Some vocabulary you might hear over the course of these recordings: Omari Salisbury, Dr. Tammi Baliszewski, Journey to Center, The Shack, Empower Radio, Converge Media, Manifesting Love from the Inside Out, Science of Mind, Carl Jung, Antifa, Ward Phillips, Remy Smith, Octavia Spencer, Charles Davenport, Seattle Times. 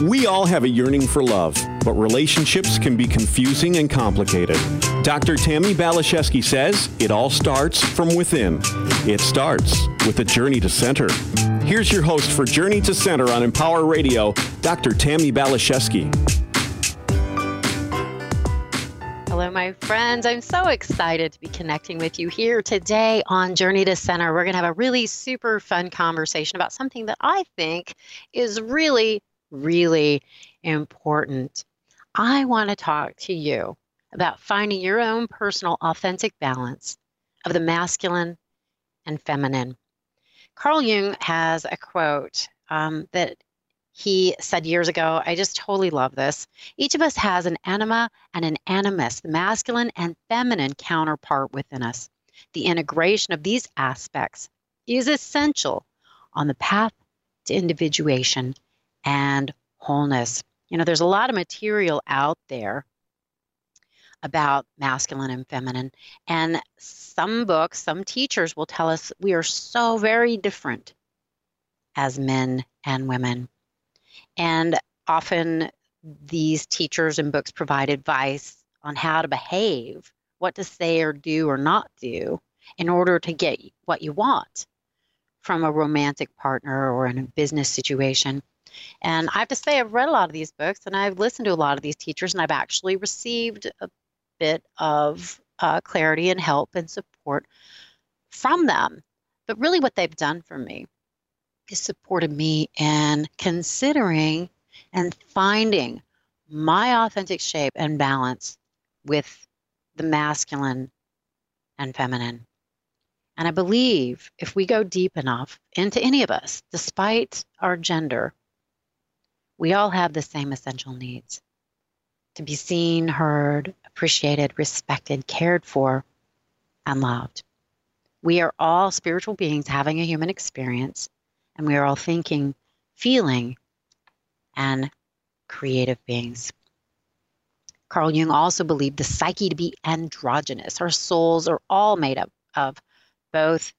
We all have a yearning for love, but relationships can be confusing and complicated. Dr. Tammi Baliszewski says it all starts from within. It starts with a journey to center. Here's your host for Journey to Center on Empower Radio, Dr. Tammi Baliszewski. Hello, my friends. I'm so excited to be connecting with you here today on Journey to Center. We're going to have a really super fun conversation about something that I think is really, really important. I want to talk to you about finding your own personal authentic balance of the masculine and feminine. Carl Jung has a quote that he said years ago. I just totally love this. Each of us has an anima and an animus, the masculine and feminine counterpart within us. The integration of these aspects is essential on the path to individuation and wholeness. You know, there's a lot of material out there about masculine and feminine, and some books, some teachers will tell us we are so very different as men and women. And often these teachers and books provide advice on how to behave, what to say or do or not do in order to get what you want from a romantic partner or in a business situation. And I have to say, I've read a lot of these books and I've listened to a lot of these teachers, and I've actually received a bit of clarity and help and support from them. But really what they've done for me has supported me in considering and finding my authentic shape and balance with the masculine and feminine. And I believe if we go deep enough into any of us, despite our gender, we all have the same essential needs: to be seen, heard, appreciated, respected, cared for, and loved. We are all spiritual beings having a human experience. And we are all thinking, feeling, and creative beings. Carl Jung also believed the psyche to be androgynous. Our souls are all made up of both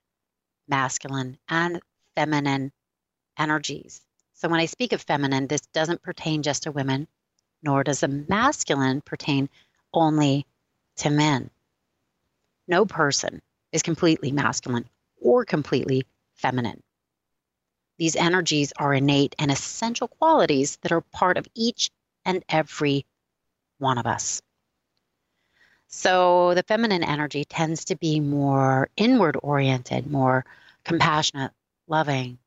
masculine and feminine energies. So when I speak of feminine, this doesn't pertain just to women, nor does the masculine pertain only to men. No person is completely masculine or completely feminine. These energies are innate and essential qualities that are part of each and every one of us. So the feminine energy tends to be more inward oriented, more compassionate, loving.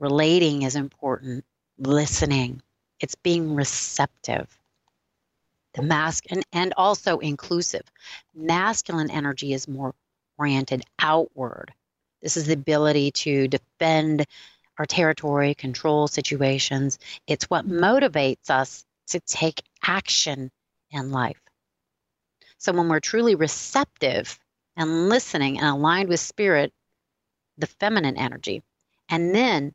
Relating is important, listening. It's being receptive. The masculine and also inclusive. Masculine energy is more oriented outward. This is the ability to defend our territory, control situations. It's what motivates us to take action in life. So when we're truly receptive and listening and aligned with spirit, the feminine energy, and then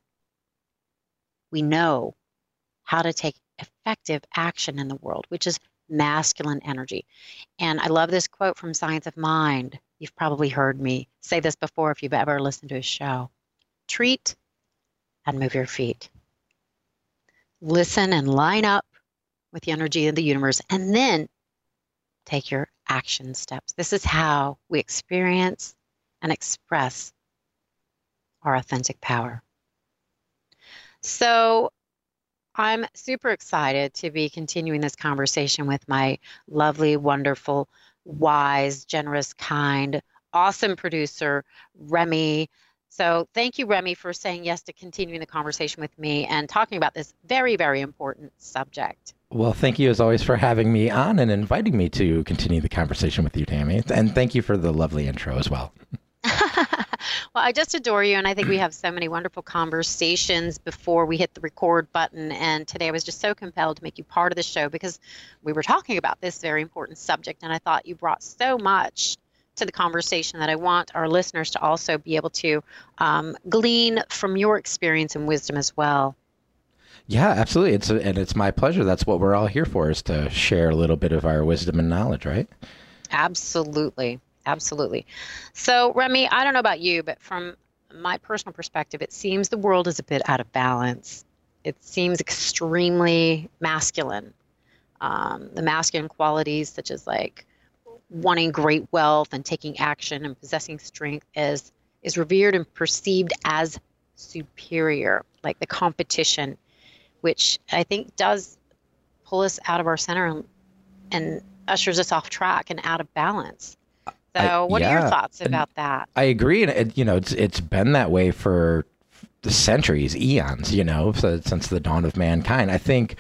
we know how to take effective action in the world, which is masculine energy. And I love this quote from Science of Mind. You've probably heard me say this before if you've ever listened to a show. Treat and move your feet. Listen and line up with the energy of the universe, and then take your action steps. This is how we experience and express our authentic power. So I'm super excited to be continuing this conversation with my lovely, wonderful, wise, generous, kind, awesome producer, Remy. So thank you, Remy, for saying yes to continuing the conversation with me and talking about this very, very important subject. Well, thank you as always for having me on and inviting me to continue the conversation with you, Tammy. And thank you for the lovely intro as well. Well, I just adore you, and I think we have so many wonderful conversations before we hit the record button, and today I was just so compelled to make you part of the show because we were talking about this very important subject, and I thought you brought so much to the conversation that I want our listeners to also be able to glean from your experience and wisdom as well. Yeah, absolutely. It's my pleasure. That's what we're all here for, is to share a little bit of our wisdom and knowledge, right? Absolutely. Absolutely. So, Remy, I don't know about you, but from my personal perspective, it seems the world is a bit out of balance. it seems extremely masculine. The masculine qualities, such as like wanting great wealth and taking action and possessing strength, is revered and perceived as superior, like the competition, which I think does pull us out of our center and ushers us off track and out of balance. So what are your thoughts about that? I agree. And it, you know, it's been that way for centuries, eons, you know, since the dawn of mankind. I think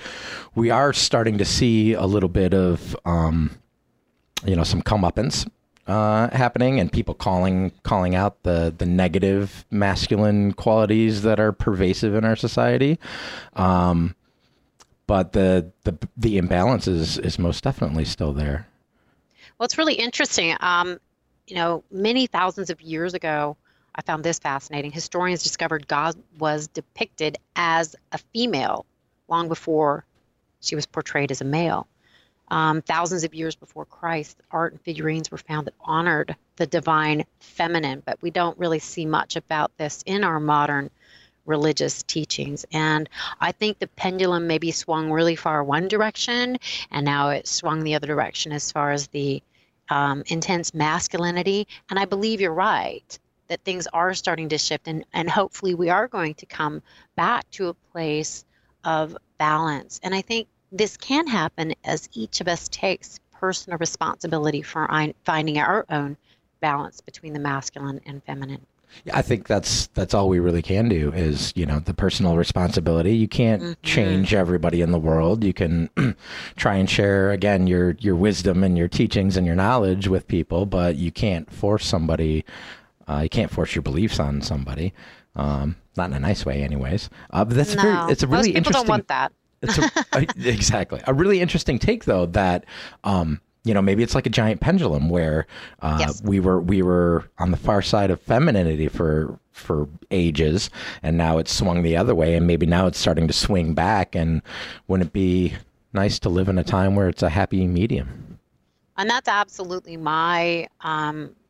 we are starting to see a little bit of, you know, some comeuppance happening, and people calling out the negative masculine qualities that are pervasive in our society. But the imbalance is most definitely still there. Well, it's really interesting. You know, many thousands of years ago, I found this fascinating. Historians discovered God was depicted as a female long before she was portrayed as a male. Thousands of years before Christ, art and figurines were found that honored the divine feminine, but we don't really see much about this in our modern religious teachings. And I think the pendulum maybe swung really far one direction, and now it swung the other direction as far as the intense masculinity. And I believe you're right, that things are starting to shift, and hopefully we are going to come back to a place of balance. And I think this can happen as each of us takes personal responsibility for finding our own balance between the masculine and feminine. Yeah, I think that's all we really can do is, you know, the personal responsibility. You can't change everybody in the world. You can try and share, again, your wisdom and your teachings and your knowledge with people, but you can't force somebody. You can't force your beliefs on somebody, not in a nice way, anyways. But that's it's a really interesting. Most people don't want that. Exactly, a really interesting take, though. That you know, maybe it's like a giant pendulum where we were on the far side of femininity for ages, and now it's swung the other way, and maybe now it's starting to swing back. And wouldn't it be nice to live in a time where it's a happy medium? And that's absolutely my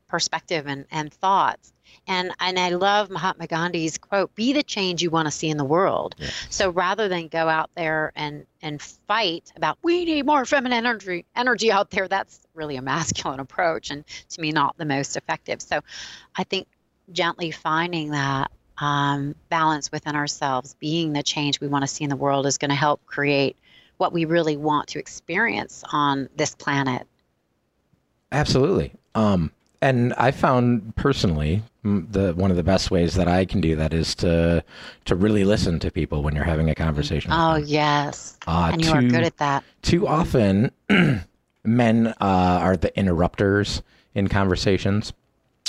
perspective and thoughts. And I love Mahatma Gandhi's quote, be the change you want to see in the world. Yeah. So rather than go out there and fight about, we need more feminine energy out there, that's really a masculine approach, and to me, not the most effective. So I think gently finding that balance within ourselves, being the change we want to see in the world, is going to help create what we really want to experience on this planet. Absolutely. And I found personally one of the best ways that I can do that is to really listen to people when you're having a conversation. Oh, with them. Yes. And you are good at that. Too often, men are the interrupters in conversations.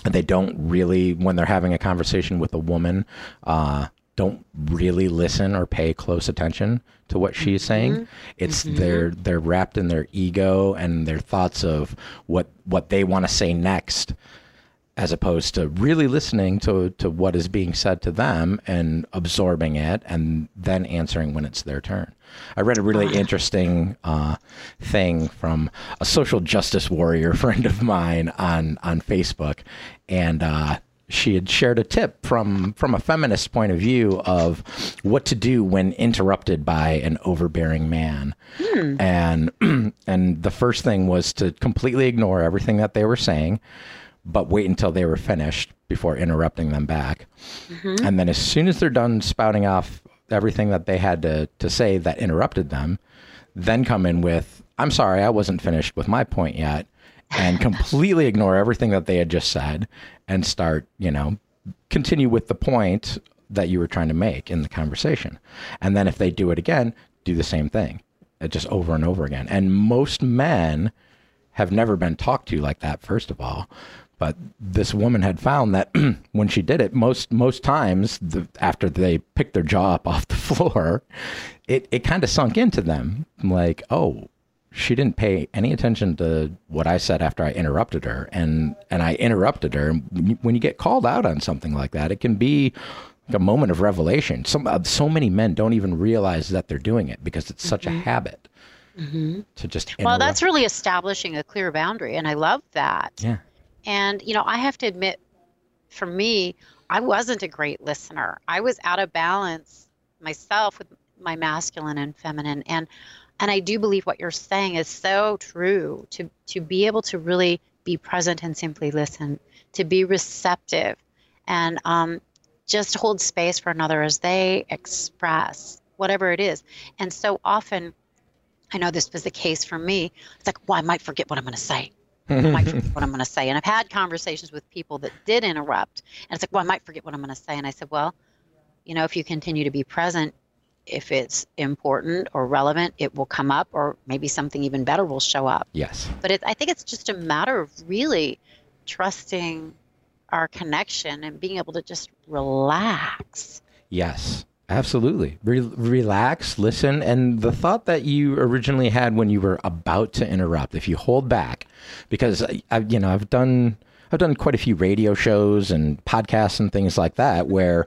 They don't really, when they're having a conversation with a woman, don't really listen or pay close attention to what she's saying. It's they're wrapped in their ego and their thoughts of what they want to say next, as opposed to really listening to what is being said to them and absorbing it and then answering when it's their turn. I read a really interesting thing from a social justice warrior friend of mine on Facebook, and she had shared a tip from a feminist point of view of what to do when interrupted by an overbearing man. And the first thing was to completely ignore everything that they were saying, but wait until they were finished before interrupting them back. And then as soon as they're done spouting off everything that they had to say that interrupted them, then come in with, I'm sorry, I wasn't finished with my point yet. And completely ignore everything that they had just said and start, you know, continue with the point that you were trying to make in the conversation. And then if they do it again, do the same thing, just over and over again. And most men have never been talked to like that, first of all. But this woman had found that when she did it, most times after they picked their jaw up off the floor, it kind of sunk into them like, oh, she didn't pay any attention to what I said after I interrupted her. And I interrupted her. And when you get called out on something like that, it can be like a moment of revelation. So many men don't even realize that they're doing it because it's such a habit to just interrupt. Well, that's really establishing a clear boundary. And I love that. Yeah. And, you know, I have to admit, for me, I wasn't a great listener. I was out of balance myself with my masculine and feminine. And I do believe what you're saying is so true, to be able to really be present and simply listen, to be receptive and just hold space for another as they express whatever it is. And so often, I know this was the case for me, it's like, well, I might forget what I'm going to say. And I've had conversations with people that did interrupt. And it's like, well, I might forget what I'm going to say. And I said, well, you know, if you continue to be present, if it's important or relevant, it will come up, or maybe something even better will show up. Yes. But I think it's just a matter of really trusting our connection and being able to just relax. Yes, absolutely. Relax, listen. And the thought that you originally had when you were about to interrupt, if you hold back, because I've done quite a few radio shows and podcasts and things like that where,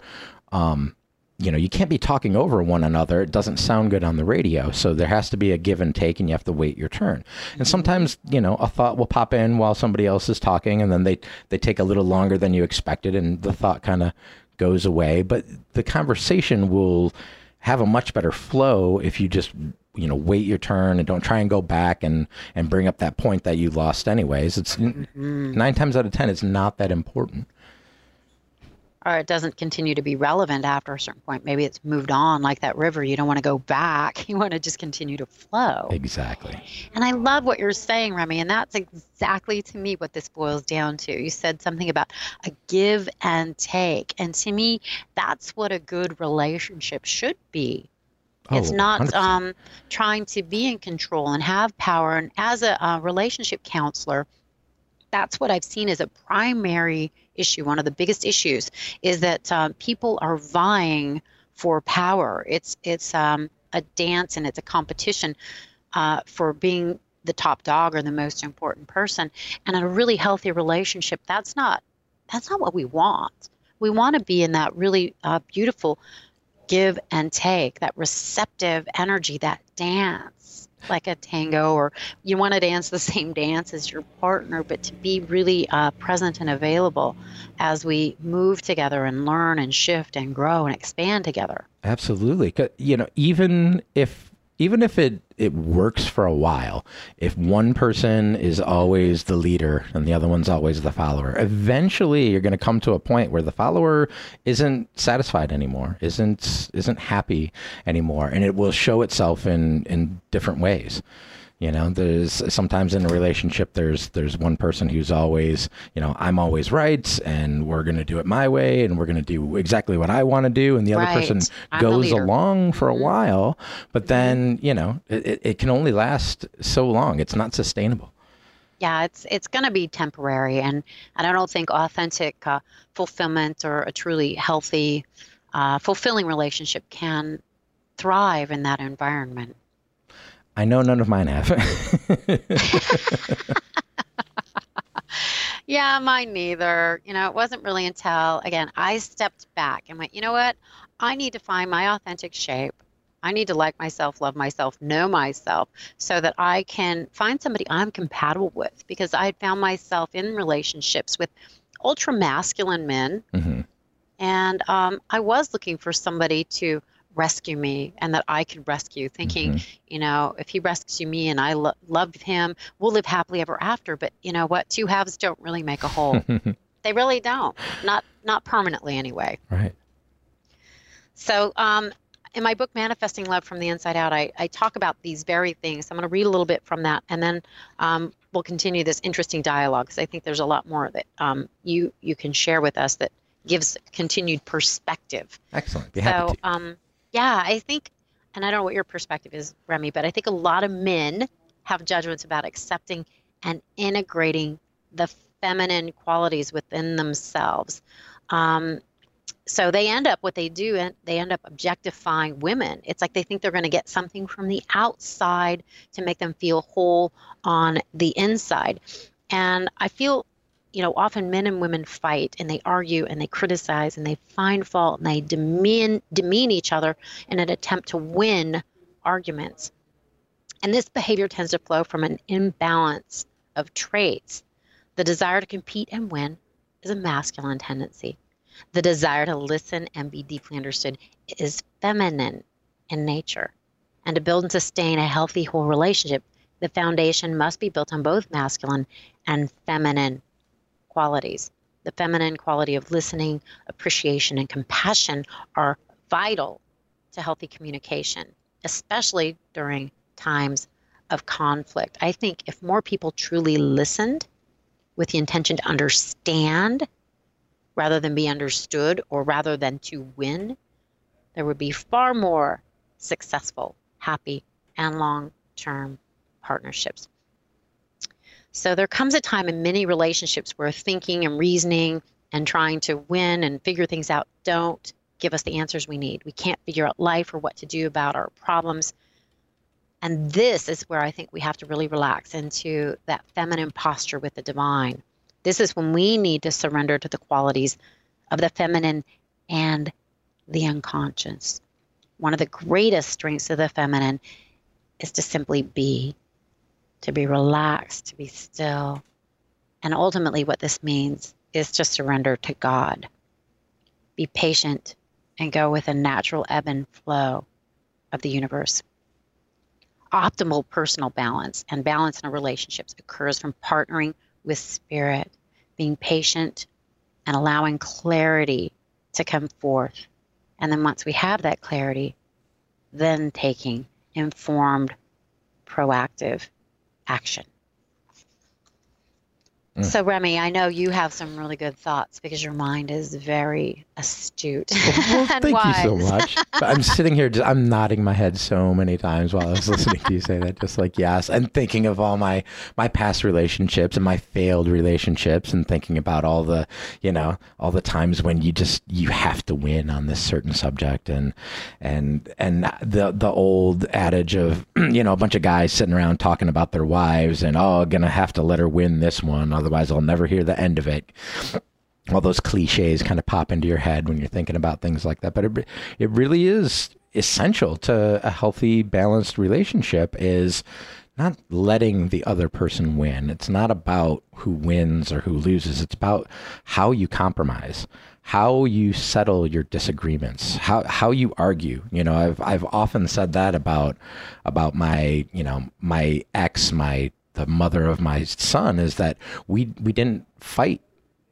you can't be talking over one another. It doesn't sound good on the radio. So there has to be a give and take, and you have to wait your turn. And sometimes, a thought will pop in while somebody else is talking, and then they take a little longer than you expected, and the thought kind of goes away. But the conversation will have a much better flow if you just, wait your turn and don't try and go back and bring up that point that you lost anyways. It's 9 times out of 10, it's not that important. Or it doesn't continue to be relevant after a certain point. Maybe it's moved on, like that river. You don't want to go back. You want to just continue to flow. Exactly. And I love what you're saying, Remy, and that's exactly to me what this boils down to. You said something about a give and take. And to me, that's what a good relationship should be. It's not trying to be in control and have power. And as a relationship counselor, that's what I've seen as a primary issue. One of the biggest issues is that people are vying for power. It's a dance, and it's a competition for being the top dog or the most important person. And in a really healthy relationship, that's not what we want. We want to be in that really beautiful give and take, that receptive energy, that dance, like a tango, or you want to dance the same dance as your partner, but to be really present and available as we move together and learn and shift and grow and expand together. Absolutely. Even if it works for a while, if one person is always the leader and the other one's always the follower, eventually you're going to come to a point where the follower isn't satisfied anymore, isn't happy anymore, and it will show itself in different ways. There's sometimes in a relationship, there's one person who's always, I'm always right, and we're going to do it my way, and we're going to do exactly what I want to do. And the other person goes along for a while, but then, it can only last so long. It's not sustainable. Yeah, it's going to be temporary. And I don't think authentic fulfillment or a truly healthy, fulfilling relationship can thrive in that environment. I know none of mine have. Yeah, mine neither. It wasn't really until, again, I stepped back and went, you know what? I need to find my authentic shape. I need to like myself, love myself, know myself, so that I can find somebody I'm compatible with. Because I had found myself in relationships with ultra masculine men. Mm-hmm. And I was looking for somebody to rescue me, and that I could rescue, thinking, if he rescues me and I love him, we'll live happily ever after. But you know what? Two halves don't really make a whole. They really don't. Not permanently anyway. Right. So in my book, Manifesting Love from the Inside Out, I talk about these very things. I'm going to read a little bit from that, and then we'll continue this interesting dialogue, because I think there's a lot more that you can share with us that gives continued perspective. Excellent. Be happy to. Yeah, I think, and I don't know what your perspective is, Remy, but I think a lot of men have judgments about accepting and integrating the feminine qualities within themselves. So they end up objectifying women. It's like they think they're going to get something from the outside to make them feel whole on the inside. And I feel, often men and women fight, and they argue, and they criticize, and they find fault, and they demean each other in an attempt to win arguments. And this behavior tends to flow from an imbalance of traits. The desire to compete and win is a masculine tendency. The desire to listen and be deeply understood is feminine. and nature. And to build and sustain a healthy whole relationship, the foundation must be built on both masculine and feminine qualities. The feminine quality of listening, appreciation, and compassion are vital to healthy communication, especially during times of conflict. I think if more people truly listened with the intention to understand rather than be understood or rather than to win, there would be far more successful, happy, and long-term partnerships. So there comes a time in many relationships where thinking and reasoning and trying to win and figure things out don't give us the answers we need. We can't figure out life or what to do about our problems. And this is where I think we have to really relax into that feminine posture with the divine. This is when we need to surrender to the qualities of the feminine and the unconscious. One of the greatest strengths of the feminine is to simply be, to be relaxed, to be still. And ultimately what this means is to surrender to God. Be patient and go with a natural ebb and flow of the universe. Optimal personal balance and balance in our relationships occurs from partnering with spirit, being patient and allowing clarity to come forth. And then once we have that clarity, then taking informed, proactive action. So, Remy, I know you have some really good thoughts because your mind is very astute. Well, thank wise. You so much. I'm sitting here, just, I'm nodding my head so many times while I was listening to you say that, just like, yes, and thinking of all my past relationships and my failed relationships and thinking about all the, you know, all the times when you have to win on this certain subject and the old adage of, you know, a bunch of guys sitting around talking about their wives and, oh, gonna have to let her win this one. Otherwise, I'll never hear the end of it. All those cliches kind of pop into your head when you're thinking about things like that. But it really is essential to a healthy, balanced relationship is not letting the other person win. It's not about who wins or who loses. It's about how you compromise, how you settle your disagreements, how you argue. You know, I've often said that about my, you know, my ex, the mother of my son, is that we didn't fight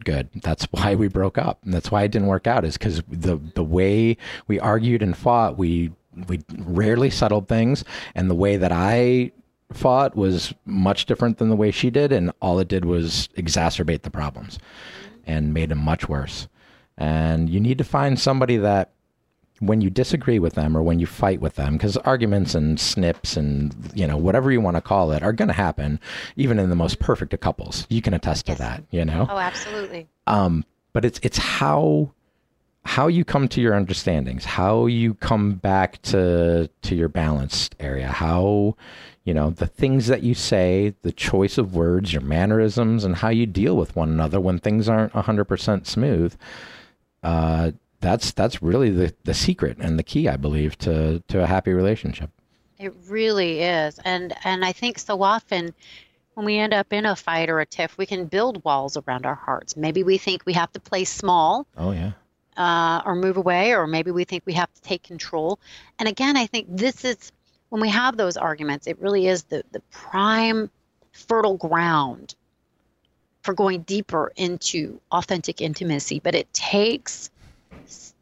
good. That's why we broke up. And that's why it didn't work out, is because the way we argued and fought, we rarely settled things. And the way that I fought was much different than the way she did. And all it did was exacerbate the problems and made them much worse. And you need to find somebody that when you disagree with them or when you fight with them, because arguments and snips and, you know, whatever you want to call it are going to happen even in the most perfect of couples. You can attest to that, you know? Oh, absolutely. But it's how you come to your understandings, how you come back to your balanced area, how, you know, the things that you say, the choice of words, your mannerisms, and how you deal with one another when things aren't 100% smooth. That's really the secret and the key, I believe, to a happy relationship. It really is. And I think so often when we end up in a fight or a tiff, we can build walls around our hearts. Maybe we think we have to play small. Oh, yeah. Or move away, or maybe we think we have to take control. And again, I think this is, when we have those arguments, it really is the prime fertile ground for going deeper into authentic intimacy. But it takes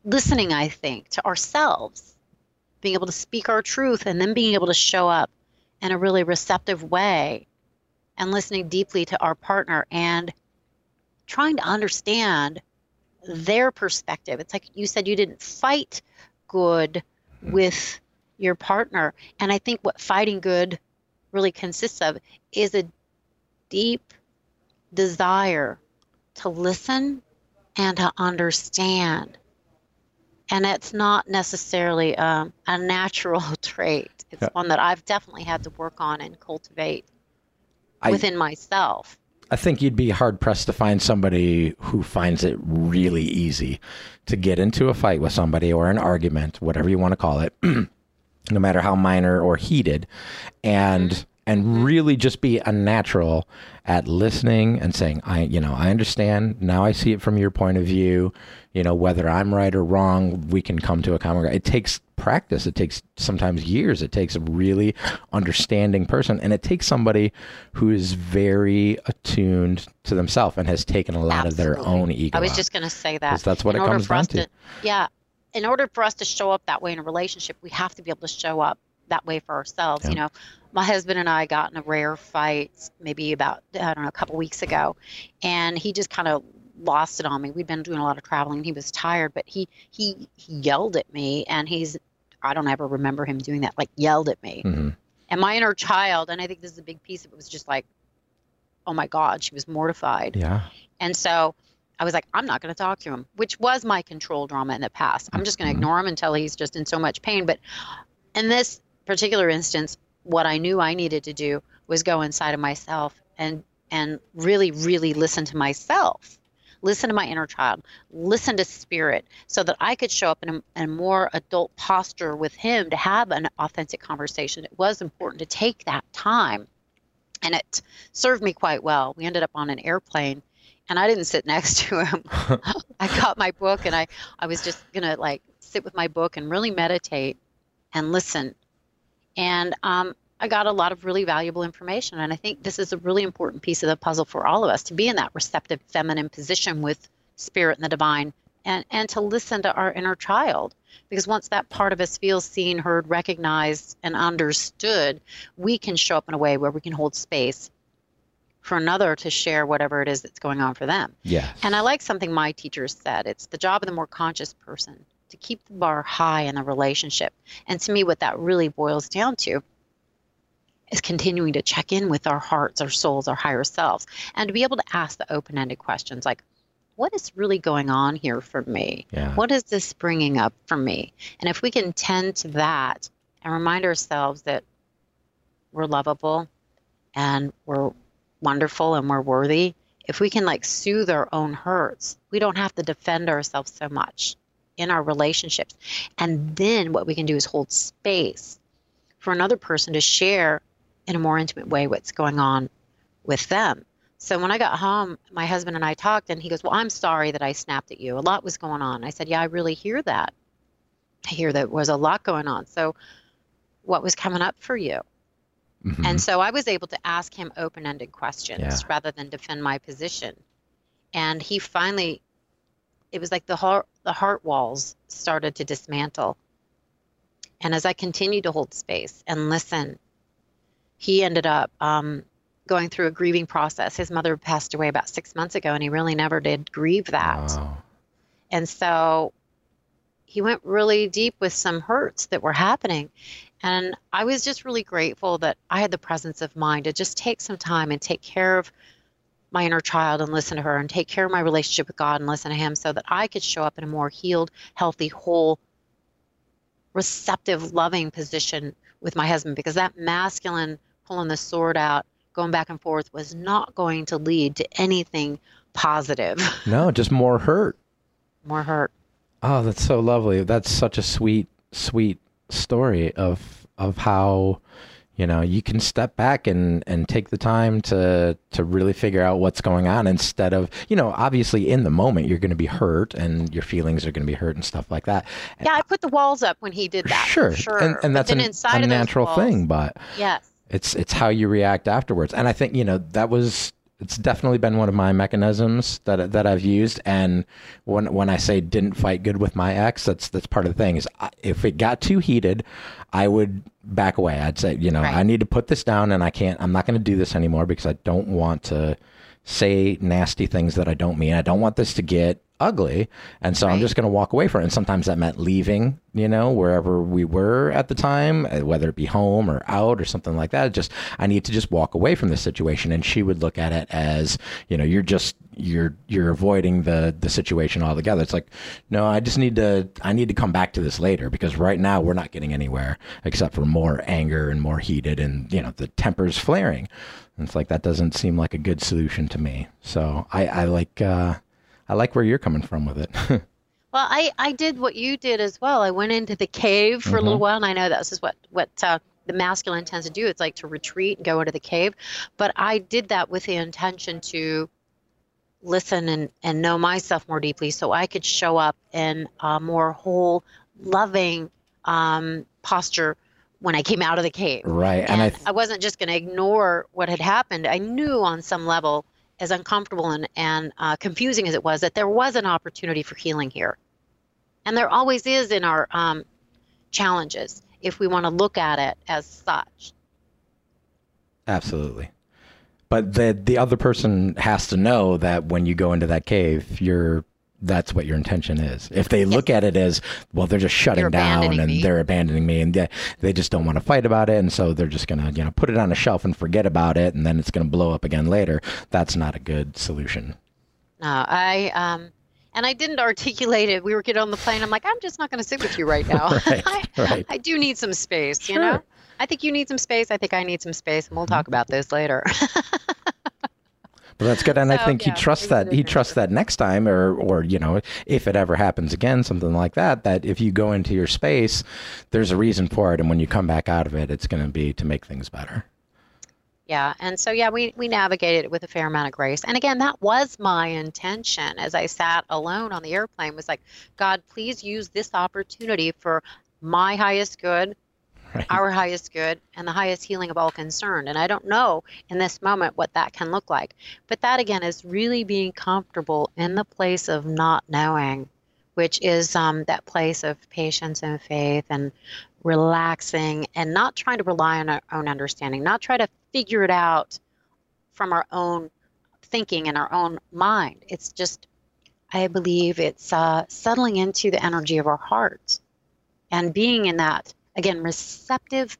listening, I think, to ourselves, being able to speak our truth, and then being able to show up in a really receptive way and listening deeply to our partner and trying to understand their perspective. It's like you said, you didn't fight good with your partner. And I think what fighting good really consists of is a deep desire to listen and to understand. And it's not necessarily a natural trait. It's one that I've definitely had to work on and cultivate within myself. I think you'd be hard-pressed to find somebody who finds it really easy to get into a fight with somebody or an argument, whatever you want to call it, no matter how minor or heated, and and really just be a natural at listening and saying, I understand. Now I see it from your point of view. You know, whether I'm right or wrong, we can come to a common ground. It takes practice. It takes sometimes years. It takes a really understanding person. And it takes somebody who is very attuned to themselves and has taken a lot Absolutely. Of their own ego. I was just going to say that. 'Cause that's what it comes down to. Yeah. In order for us to show up that way in a relationship, we have to be able to show up that way for ourselves. Yeah. You know, my husband and I got in a rare fight maybe about, I don't know, a couple weeks ago. And he just kind of lost it on me. We'd been doing a lot of traveling. He was tired, but he yelled at me. And I don't ever remember him doing that, like yelled at me. Mm-hmm. And my inner child, and I think this is a big piece of it, was just like, oh my God, she was mortified. Yeah. And so I was like, I'm not going to talk to him, which was my control drama in the past. I'm just going to ignore him until he's just in so much pain. But in this particular instance, what I knew I needed to do was go inside of myself and really, really listen to myself, listen to my inner child, listen to spirit, so that I could show up in a more adult posture with him to have an authentic conversation. It was important to take that time, and it served me quite well. We ended up on an airplane. And I didn't sit next to him. I got my book, and I was just going to like sit with my book and really meditate and listen. And I got a lot of really valuable information. And I think this is a really important piece of the puzzle for all of us, to be in that receptive feminine position with spirit and the divine, and to listen to our inner child. Because once that part of us feels seen, heard, recognized, and understood, we can show up in a way where we can hold space for another to share whatever it is that's going on for them. Yes. And I like something my teachers said. It's the job of the more conscious person to keep the bar high in the relationship. And to me, what that really boils down to is continuing to check in with our hearts, our souls, our higher selves, and to be able to ask the open-ended questions like, what is really going on here for me? Yeah. What is this bringing up for me? And if we can tend to that and remind ourselves that we're lovable and we're wonderful and we're worthy, if we can like soothe our own hurts, we don't have to defend ourselves so much in our relationships. And then what we can do is hold space for another person to share in a more intimate way what's going on with them. So when I got home, my husband and I talked, and he goes, well, I'm sorry that I snapped at you. A lot was going on. I said, yeah, I really hear that. I hear that was a lot going on. So what was coming up for you? Mm-hmm. And so I was able to ask him open-ended questions rather than defend my position. And he finally, it was like the heart walls started to dismantle. And as I continued to hold space and listen, he ended up going through a grieving process. His mother passed away about 6 months ago, and he really never did grieve that. Wow. And so he went really deep with some hurts that were happening. And I was just really grateful that I had the presence of mind to just take some time and take care of my inner child and listen to her, and take care of my relationship with God and listen to him, so that I could show up in a more healed, healthy, whole, receptive, loving position with my husband. Because that masculine pulling the sword out, going back and forth, was not going to lead to anything positive. No, just more hurt. More hurt. Oh, that's so lovely. That's such a sweet, sweet story of how, you know, you can step back and take the time to really figure out what's going on, instead of, you know, obviously in the moment you're going to be hurt and your feelings are going to be hurt and stuff like that. And I put the walls up when he did that. Sure. And that's a natural thing, but yes, it's how you react afterwards. And I think, you know, it's definitely been one of my mechanisms that I've used. And when I say didn't fight good with my ex, that's part of the thing is, if it got too heated, I would back away. I'd say, you know, right, I need to put this down, and I'm not going to do this anymore, because I don't want to say nasty things that I don't mean. I don't want this to get ugly. And so, right, I'm just going to walk away from it. And sometimes that meant leaving, you know, wherever we were at the time, whether it be home or out or something like that. I need to just walk away from this situation. And she would look at it as, you know, you're avoiding the situation altogether. It's like, no, I need to come back to this later, because right now we're not getting anywhere except for more anger and more heated, and, you know, the temper's flaring. And it's like, that doesn't seem like a good solution to me. So I like where you're coming from with it. Well, I did what you did as well. I went into the cave for a little while, and I know this is what the masculine tends to do. It's like to retreat and go into the cave. But I did that with the intention to listen and know myself more deeply, so I could show up in a more whole, loving posture when I came out of the cave. Right. And I wasn't just going to ignore what had happened. I knew on some level, as uncomfortable and confusing as it was, that there was an opportunity for healing here. And there always is in our challenges, if we want to look at it as such. Absolutely. But the other person has to know that when you go into that cave, that's what your intention is. If they look at it as, well, they're just shutting down and they're abandoning me, and they just don't want to fight about it, and so they're just going to, put it on a shelf and forget about it, and then it's going to blow up again later. That's not a good solution. No, and I didn't articulate it. We were getting on the plane. I'm like, I'm just not going to sit with you right now. I do need some space, sure. I think you need some space. I think I need some space. And we'll talk about this later. Well, that's good. And so, I think he trusts that next time or if it ever happens again, something like that, that if you go into your space, there's a reason for it. And when you come back out of it, it's going to be to make things better. Yeah. And so, we navigated it with a fair amount of grace. And again, that was my intention as I sat alone on the airplane, was like, God, please use this opportunity for my highest good, our highest good, and the highest healing of all concerned. And I don't know in this moment what that can look like. But that, again, is really being comfortable in the place of not knowing, which is that place of patience and faith and relaxing and not trying to rely on our own understanding, not try to figure it out from our own thinking and our own mind. It's just, I believe it's settling into the energy of our heart and being in that, again, receptive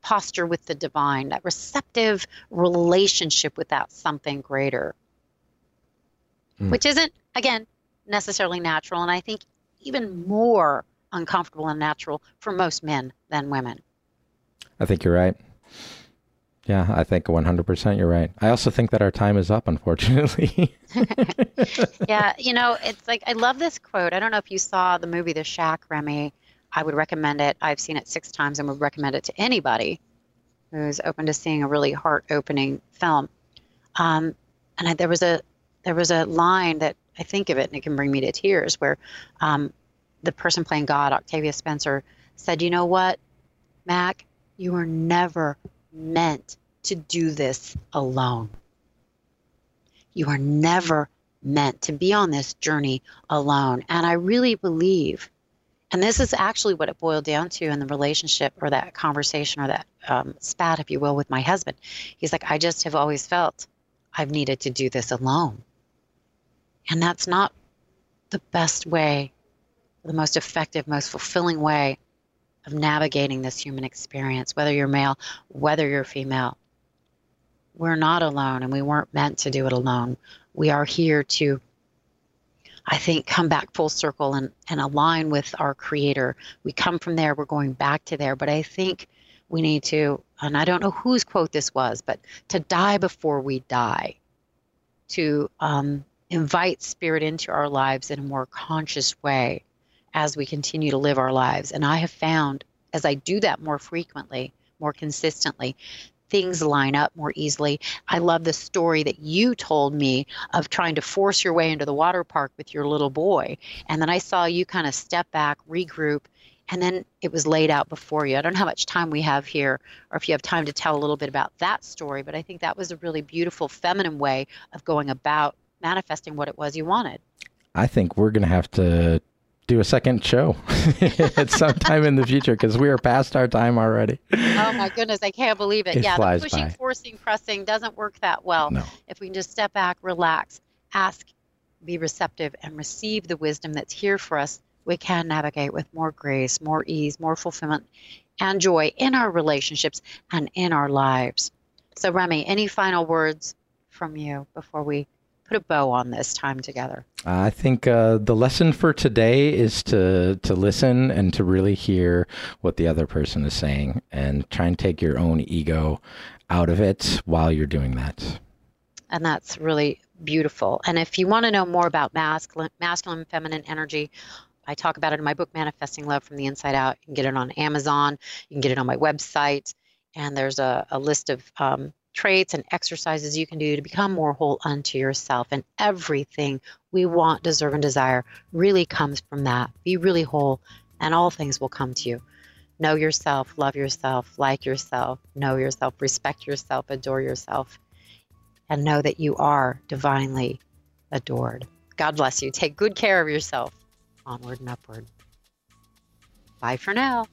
posture with the divine, that receptive relationship with that something greater, which isn't, again, necessarily natural. And I think even more uncomfortable and natural for most men than women. I think you're right. Yeah, I think 100% you're right. I also think that our time is up, unfortunately. Yeah, it's like, I love this quote. I don't know if you saw the movie The Shack, Remy. I would recommend it. I've seen it 6 times and would recommend it to anybody who's open to seeing a really heart-opening film. There was a line that I think of it and it can bring me to tears, where the person playing God, Octavia Spencer, said, "You know what, Mac? You were never meant to do this alone. You are never meant to be on this journey alone." And I really believe, and this is actually what it boiled down to in the relationship or that conversation or that spat, if you will, with my husband. He's like, "I just have always felt I've needed to do this alone." And that's not the best way, the most effective, most fulfilling way of navigating this human experience, whether you're male, whether you're female. We're not alone, and we weren't meant to do it alone. We are here to, I think, come back full circle and align with our Creator. We come from there, we're going back to there. But I think we need to, and I don't know whose quote this was, but to die before we die, to invite spirit into our lives in a more conscious way as we continue to live our lives. And I have found, as I do that more frequently, more consistently, things line up more easily. I love the story that you told me of trying to force your way into the water park with your little boy. And then I saw you kind of step back, regroup, and then it was laid out before you. I don't know how much time we have here, or if you have time to tell a little bit about that story, but I think that was a really beautiful feminine way of going about manifesting what it was you wanted. I think we're going to have to do a second show at some time in the future, because we are past our time already. Oh my goodness, I can't believe it. Yeah, the pushing, forcing, pressing doesn't work that well. No. If we can just step back, relax, ask, be receptive, and receive the wisdom that's here for us, we can navigate with more grace, more ease, more fulfillment, and joy in our relationships and in our lives. So Remy, any final words from you before we put a bow on this time together? I think the lesson for today is to listen and to really hear what the other person is saying, and try and take your own ego out of it while you're doing that. And that's really beautiful. And if you want to know more about masculine and feminine energy, I talk about it in my book, Manifesting Love from the Inside Out. You can get it on Amazon. You can get it on my website. And there's a list of traits and exercises you can do to become more whole unto yourself. And everything we want, deserve, and desire really comes from that. Be really whole, and all things will come to you. Know yourself, love yourself, like yourself, know yourself, respect yourself, adore yourself, and know that you are divinely adored. God bless you. Take good care of yourself. Onward and upward. Bye for now.